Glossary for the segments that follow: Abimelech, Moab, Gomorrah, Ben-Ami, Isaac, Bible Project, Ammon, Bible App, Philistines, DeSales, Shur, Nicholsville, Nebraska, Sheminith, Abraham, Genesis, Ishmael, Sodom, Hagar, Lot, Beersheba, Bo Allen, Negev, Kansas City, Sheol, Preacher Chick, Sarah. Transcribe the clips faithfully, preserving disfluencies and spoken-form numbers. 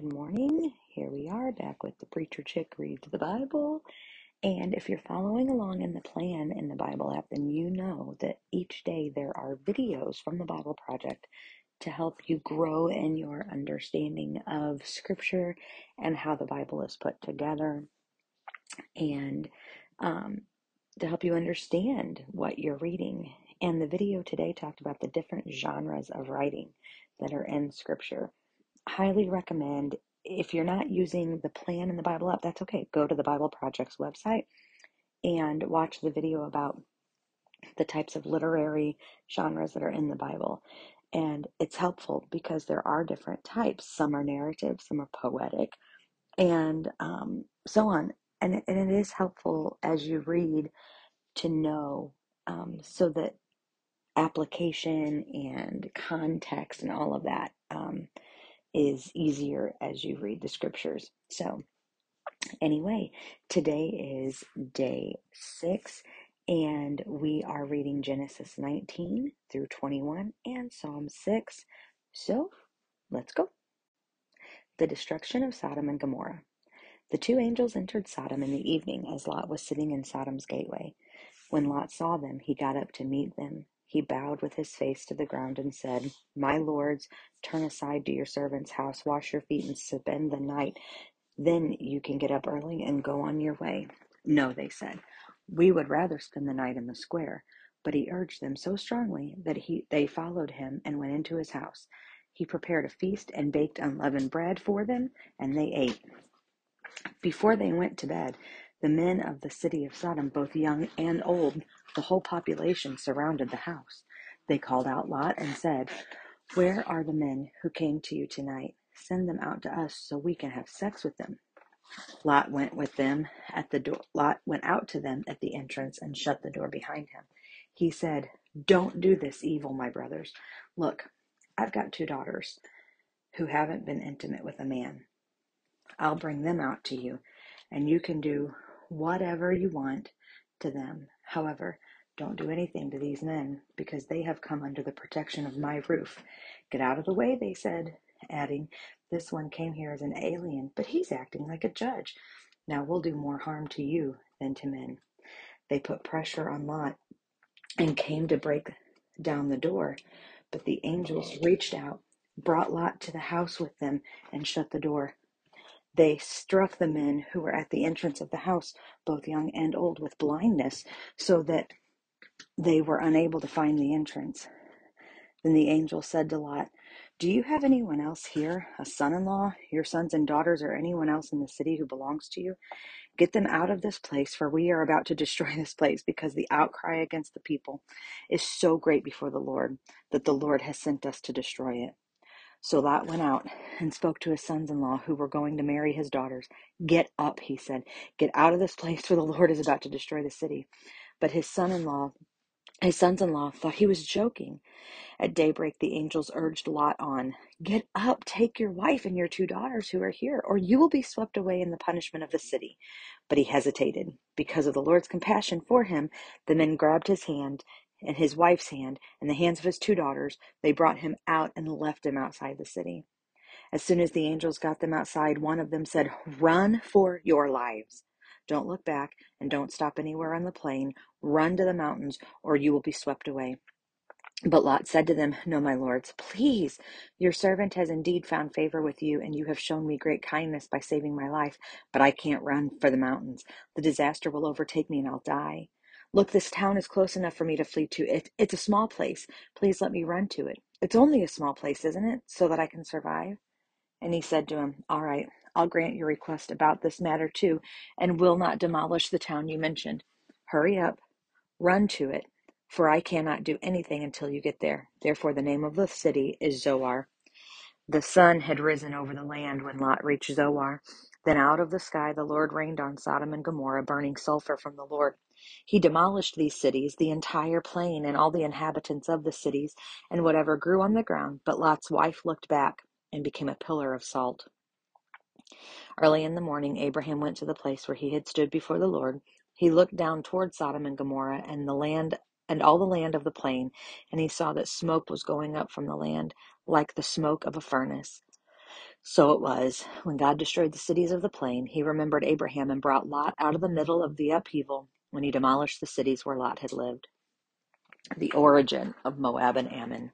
Good morning. Here we are back with the Preacher Chick Reads the Bible. And if you're following along in the plan in the Bible app, then you know that each day there are videos from the Bible Project to help you grow in your understanding of Scripture and how the Bible is put together, and um, to help you understand what you're reading. And the video today talked about the different genres of writing that are in Scripture. Highly recommend. If you're not using the plan in the Bible app, that's okay. Go to the Bible Project's website and watch the video about the types of literary genres that are in the Bible. And it's helpful because there are different types. Some are narrative, some are poetic, and um, so on. And it, and it is helpful as you read to know um, so that application and context and all of that um, is easier as you read the scriptures. So anyway, today is day six. And we are reading Genesis nineteen through twenty-one and Psalm six. So, let's go. The destruction of Sodom and Gomorrah. The two angels entered Sodom in the evening as Lot was sitting in Sodom's gateway. When Lot saw them, he got up to meet them. He bowed with his face to the ground and said, "My lords, turn aside to your servant's house, wash your feet and spend the night. Then you can get up early and go on your way." "No," they said. "We would rather spend the night in the square." But he urged them so strongly that he, they followed him and went into his house. He prepared a feast and baked unleavened bread for them, and they ate. Before they went to bed, the men of the city of Sodom, both young and old, the whole population, surrounded the house. They called out Lot and said, "Where are the men who came to you tonight? Send them out to us so we can have sex with them." Lot went with them at the door. Lot went out to them at the entrance and shut the door behind him. He said, "Don't do this evil, my brothers. Look, I've got two daughters who haven't been intimate with a man. I'll bring them out to you, and you can do whatever you want to them. However, don't do anything to these men, because they have come under the protection of my roof. Get out of the way," they said, adding, "This one came here as an alien, but he's acting like a judge. Now we'll do more harm to you than to men." They put pressure on Lot and came to break down the door, but the angels reached out, brought Lot to the house with them, and shut the door. They struck the men who were at the entrance of the house, both young and old, with blindness, so that they were unable to find the entrance. Then the angel said to Lot, "Do you have anyone else here, a son-in-law, your sons and daughters, or anyone else in the city who belongs to you? Get them out of this place, for we are about to destroy this place, because the outcry against the people is so great before the Lord that the Lord has sent us to destroy it." So Lot went out and spoke to his sons-in-law who were going to marry his daughters. "Get up," he said. "Get out of this place, for the Lord is about to destroy the city." But his son-in-law His sons-in-law thought he was joking. At daybreak, the angels urged Lot on, "Get up, take your wife and your two daughters who are here, or you will be swept away in the punishment of the city." But he hesitated. Because of the Lord's compassion for him, the men grabbed his hand and his wife's hand and the hands of his two daughters. They brought him out and left him outside the city. As soon as the angels got them outside, one of them said, "Run for your lives. Don't look back, and don't stop anywhere on the plain. Run to the mountains, or you will be swept away." But Lot said to them, "No, my lords, please. Your servant has indeed found favor with you, and you have shown me great kindness by saving my life, but I can't run for the mountains. The disaster will overtake me, and I'll die. Look, this town is close enough for me to flee to. It, it's a small place. Please let me run to it. It's only a small place, isn't it, so that I can survive?" And he said to him, "All right. I'll grant your request about this matter too, and will not demolish the town you mentioned. Hurry up, run to it, for I cannot do anything until you get there." Therefore, the name of the city is Zoar. The sun had risen over the land when Lot reached Zoar. Then out of the sky the Lord rained on Sodom and Gomorrah, burning sulfur from the Lord. He demolished these cities, the entire plain, and all the inhabitants of the cities, and whatever grew on the ground. But Lot's wife looked back and became a pillar of salt. Early in the morning, Abraham went to the place where he had stood before the Lord. He looked down toward Sodom and Gomorrah and the land and all the land of the plain, and he saw that smoke was going up from the land like the smoke of a furnace. So it was, when God destroyed the cities of the plain, he remembered Abraham and brought Lot out of the middle of the upheaval when he demolished the cities where Lot had lived. The origin of Moab and Ammon.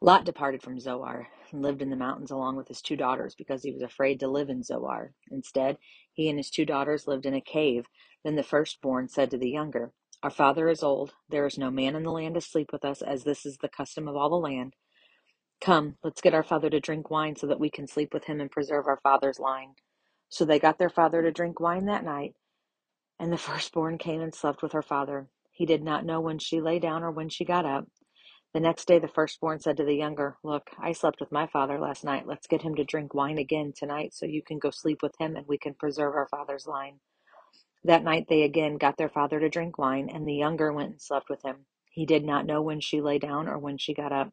Lot departed from Zoar and lived in the mountains along with his two daughters because he was afraid to live in Zoar. Instead, he and his two daughters lived in a cave. Then the firstborn said to the younger, "Our father is old. There is no man in the land to sleep with us, as this is the custom of all the land. Come, let's get our father to drink wine so that we can sleep with him and preserve our father's line." So they got their father to drink wine that night, and the firstborn came and slept with her father. He did not know when she lay down or when she got up. The next day the firstborn said to the younger, "Look, I slept with my father last night. Let's get him to drink wine again tonight so you can go sleep with him and we can preserve our father's line." That night they again got their father to drink wine, and the younger went and slept with him. He did not know when she lay down or when she got up.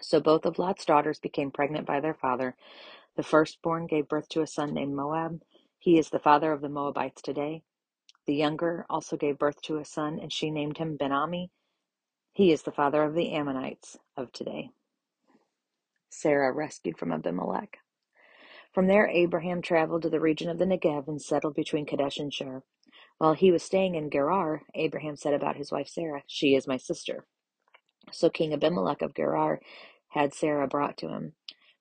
So both of Lot's daughters became pregnant by their father. The firstborn gave birth to a son named Moab. He is the father of the Moabites today. The younger also gave birth to a son, and she named him Ben-Ami. He is the father of the Ammonites of today. Sarah rescued from Abimelech. From there, Abraham traveled to the region of the Negev and settled between Kadesh and Shur. While he was staying in Gerar, Abraham said about his wife Sarah, "She is my sister." So King Abimelech of Gerar had Sarah brought to him.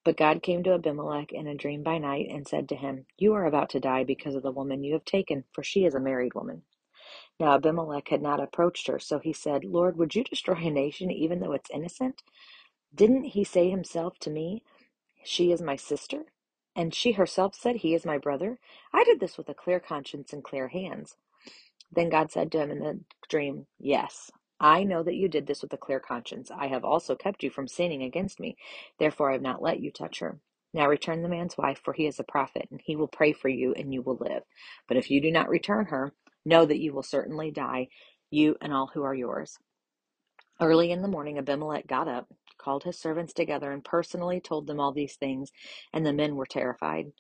But God came to Abimelech in a dream by night and said to him, "You are about to die because of the woman you have taken, for she is a married woman." Now Abimelech had not approached her, so he said, "Lord, would you destroy a nation even though it's innocent? Didn't he say himself to me, 'She is my sister,' and she herself said, 'He is my brother'? I did this with a clear conscience and clear hands." Then God said to him in the dream, "Yes, I know that you did this with a clear conscience. I have also kept you from sinning against me. Therefore I have not let you touch her. Now return the man's wife, for he is a prophet, and he will pray for you, and you will live. But if you do not return her, know that you will certainly die, you and all who are yours." Early in the morning, Abimelech got up, called his servants together, and personally told them all these things, and the men were terrified.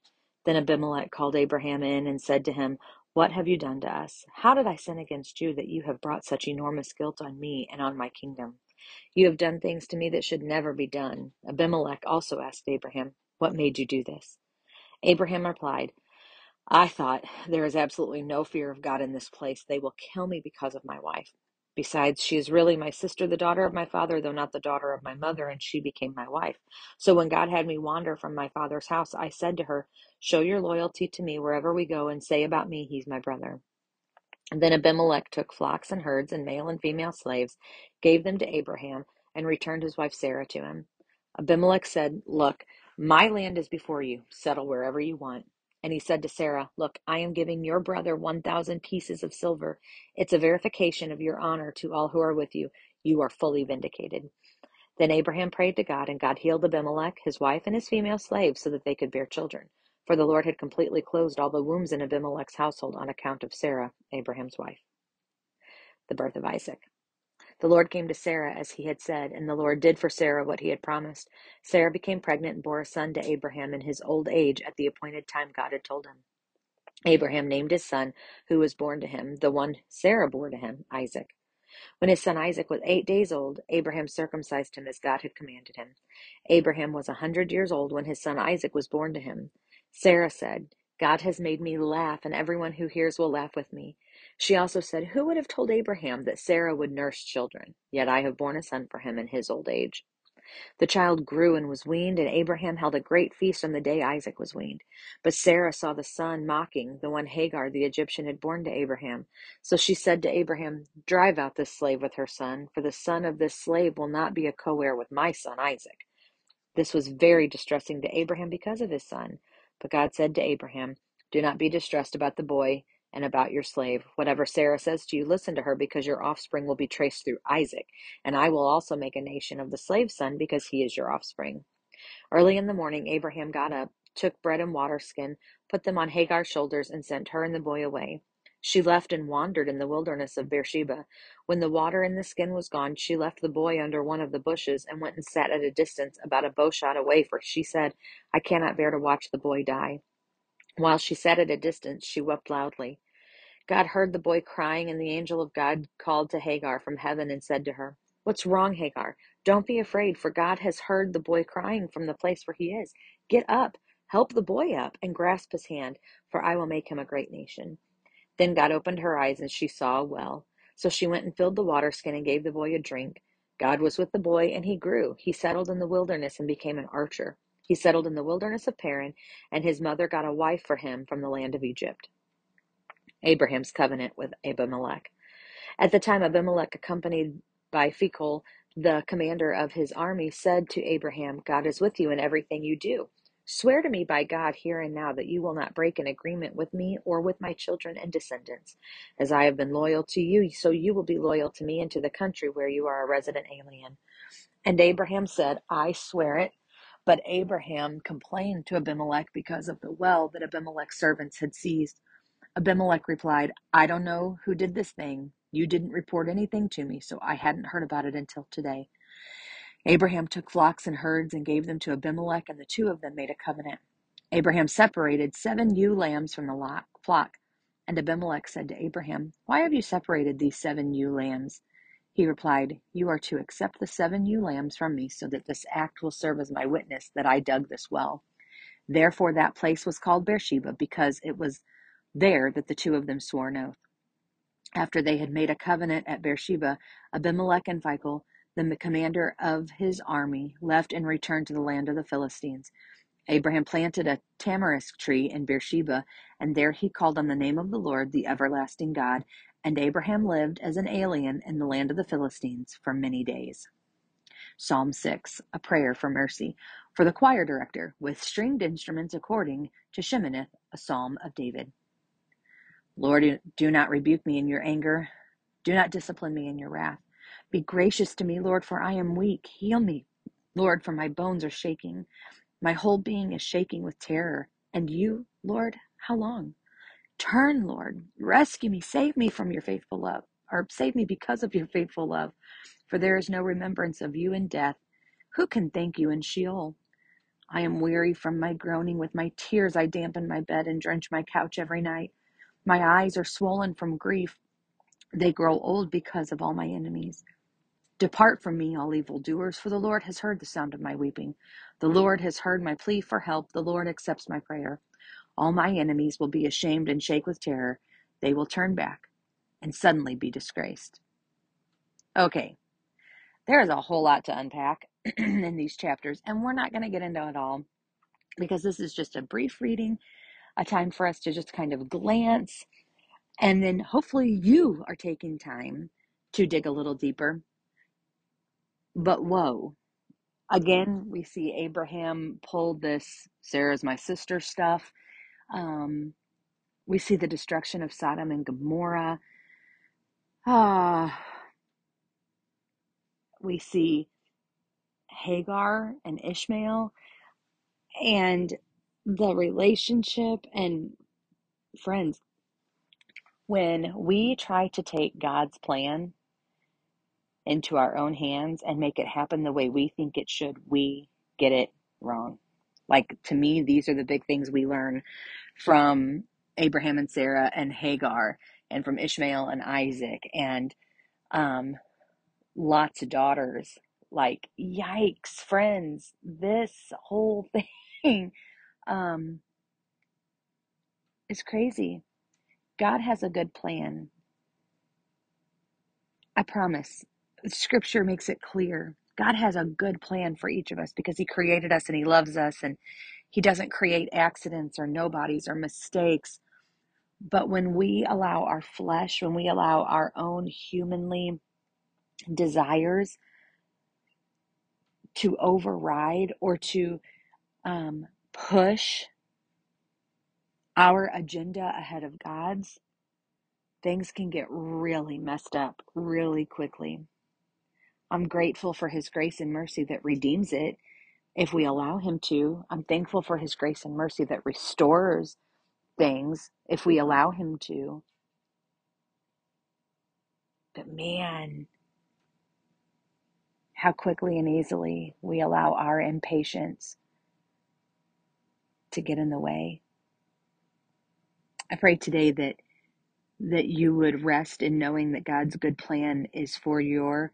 Then Abimelech called Abraham in and said to him, "What have you done to us? How did I sin against you that you have brought such enormous guilt on me and on my kingdom? You have done things to me that should never be done." Abimelech also asked Abraham, "What made you do this?" Abraham replied, "I thought, there is absolutely no fear of God in this place. They will kill me because of my wife. Besides, she is really my sister, the daughter of my father, though not the daughter of my mother, and she became my wife. So when God had me wander from my father's house, I said to her, 'Show your loyalty to me wherever we go, and say about me, he's my brother.'" And then Abimelech took flocks and herds and male and female slaves, gave them to Abraham, and returned his wife Sarah to him. Abimelech said, "Look, my land is before you. Settle wherever you want." And he said to Sarah, "Look, I am giving your brother one thousand pieces of silver. It's a verification of your honor to all who are with you. You are fully vindicated." Then Abraham prayed to God, and God healed Abimelech, his wife, and his female slaves so that they could bear children. For the Lord had completely closed all the wombs in Abimelech's household on account of Sarah, Abraham's wife. The birth of Isaac. The Lord came to Sarah as he had said, and the Lord did for Sarah what he had promised. Sarah became pregnant and bore a son to Abraham in his old age at the appointed time God had told him. Abraham named his son, who was born to him, the one Sarah bore to him, Isaac. When his son Isaac was eight days old, Abraham circumcised him as God had commanded him. Abraham was a hundred years old when his son Isaac was born to him. Sarah said, "God has made me laugh, and everyone who hears will laugh with me." She also said, "Who would have told Abraham that Sarah would nurse children? Yet I have borne a son for him in his old age." The child grew and was weaned, and Abraham held a great feast on the day Isaac was weaned. But Sarah saw the son mocking, the one Hagar the Egyptian had borne to Abraham. So she said to Abraham, "Drive out this slave with her son, for the son of this slave will not be a co-heir with my son Isaac." This was very distressing to Abraham because of his son. But God said to Abraham, "Do not be distressed about the boy and about your slave. Whatever Sarah says to you, listen to her, because your offspring will be traced through Isaac, and I will also make a nation of the slave's son, because he is your offspring." Early in the morning, Abraham got up, took bread and water skin, put them on Hagar's shoulders, and sent her and the boy away. She left and wandered in the wilderness of Beersheba. When the water in the skin was gone, she left the boy under one of the bushes and went and sat at a distance about a bowshot away, for she said, "I cannot bear to watch the boy die." While she sat at a distance, she wept loudly. God heard the boy crying, and the angel of God called to Hagar from heaven and said to her, "What's wrong, Hagar? Don't be afraid, for God has heard the boy crying from the place where he is. Get up, help the boy up, and grasp his hand, for I will make him a great nation. Then God opened her eyes, and she saw a well. So she went and filled the water skin and gave the boy a drink. God was with the boy, and he grew. He settled in the wilderness and became an archer. He settled in the wilderness of Paran, and his mother got a wife for him from the land of Egypt. Abraham's covenant with Abimelech. At the time, Abimelech, accompanied by Phicol, the commander of his army, said to Abraham, God is with you in everything you do. Swear to me by God here and now that you will not break an agreement with me or with my children and descendants. As I have been loyal to you, so you will be loyal to me and to the country where you are a resident alien. And Abraham said, I swear it. But Abraham complained to Abimelech because of the well that Abimelech's servants had seized. Abimelech replied, I don't know who did this thing. You didn't report anything to me, so I hadn't heard about it until today. Abraham took flocks and herds and gave them to Abimelech, and the two of them made a covenant. Abraham separated seven ewe lambs from the flock, and Abimelech said to Abraham, Why have you separated these seven ewe lambs? He replied, You are to accept the seven ewe lambs from me, so that this act will serve as my witness that I dug this well. Therefore that place was called Beersheba, because it was there that the two of them swore an oath. After they had made a covenant at Beersheba, Abimelech and Phicol, the commander of his army, left and returned to the land of the Philistines. Abraham planted a tamarisk tree in Beersheba, and there he called on the name of the Lord, the everlasting God, and Abraham lived as an alien in the land of the Philistines for many days. Psalm six, a prayer for mercy, for the choir director, with stringed instruments according to Sheminith, a psalm of David. Lord, do not rebuke me in your anger. Do not discipline me in your wrath. Be gracious to me, Lord, for I am weak. Heal me, Lord, for my bones are shaking. My whole being is shaking with terror. And you, Lord, how long? Turn, Lord, rescue me, save me from your faithful love, or save me because of your faithful love. For there is no remembrance of you in death. Who can thank you in Sheol? I am weary from my groaning. With my tears I dampen my bed and drench my couch every night. My eyes are swollen from grief. They grow old because of all my enemies. Depart from me, all evildoers, for the Lord has heard the sound of my weeping. The Lord has heard my plea for help. The Lord accepts my prayer. All my enemies will be ashamed and shake with terror. They will turn back and suddenly be disgraced. Okay, there is a whole lot to unpack in these chapters, and we're not going to get into it all because this is just a brief reading, a time for us to just kind of glance. And then hopefully you are taking time to dig a little deeper. But whoa, again, we see Abraham pull this Sarah's my sister stuff. Um, we see the destruction of Sodom and Gomorrah. Ah, we see Hagar and Ishmael and the relationship. And friends, when we try to take God's plan into our own hands and make it happen the way we think it should, we get it wrong. Like, to me, these are the big things we learn from Abraham and Sarah and Hagar, and from Ishmael and Isaac, and um, Lot's daughters. Like, yikes, friends, this whole thing um, is crazy. God has a good plan. I promise. Scripture makes it clear. God has a good plan for each of us because he created us and he loves us, and he doesn't create accidents or nobodies or mistakes. But when we allow our flesh, when we allow our own humanly desires to override or to um, push our agenda ahead of God's, things can get really messed up really quickly. I'm grateful for his grace and mercy that redeems it if we allow him to. I'm thankful for his grace and mercy that restores things if we allow him to. But man, how quickly and easily we allow our impatience to get in the way. I pray today that that you would rest in knowing that God's good plan is for your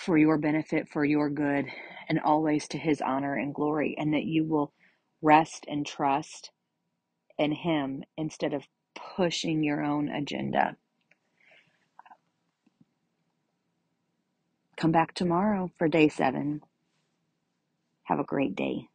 for your benefit, for your good, and always to his honor and glory, and that you will rest and trust in him instead of pushing your own agenda. Come back tomorrow for day seven. Have a great day.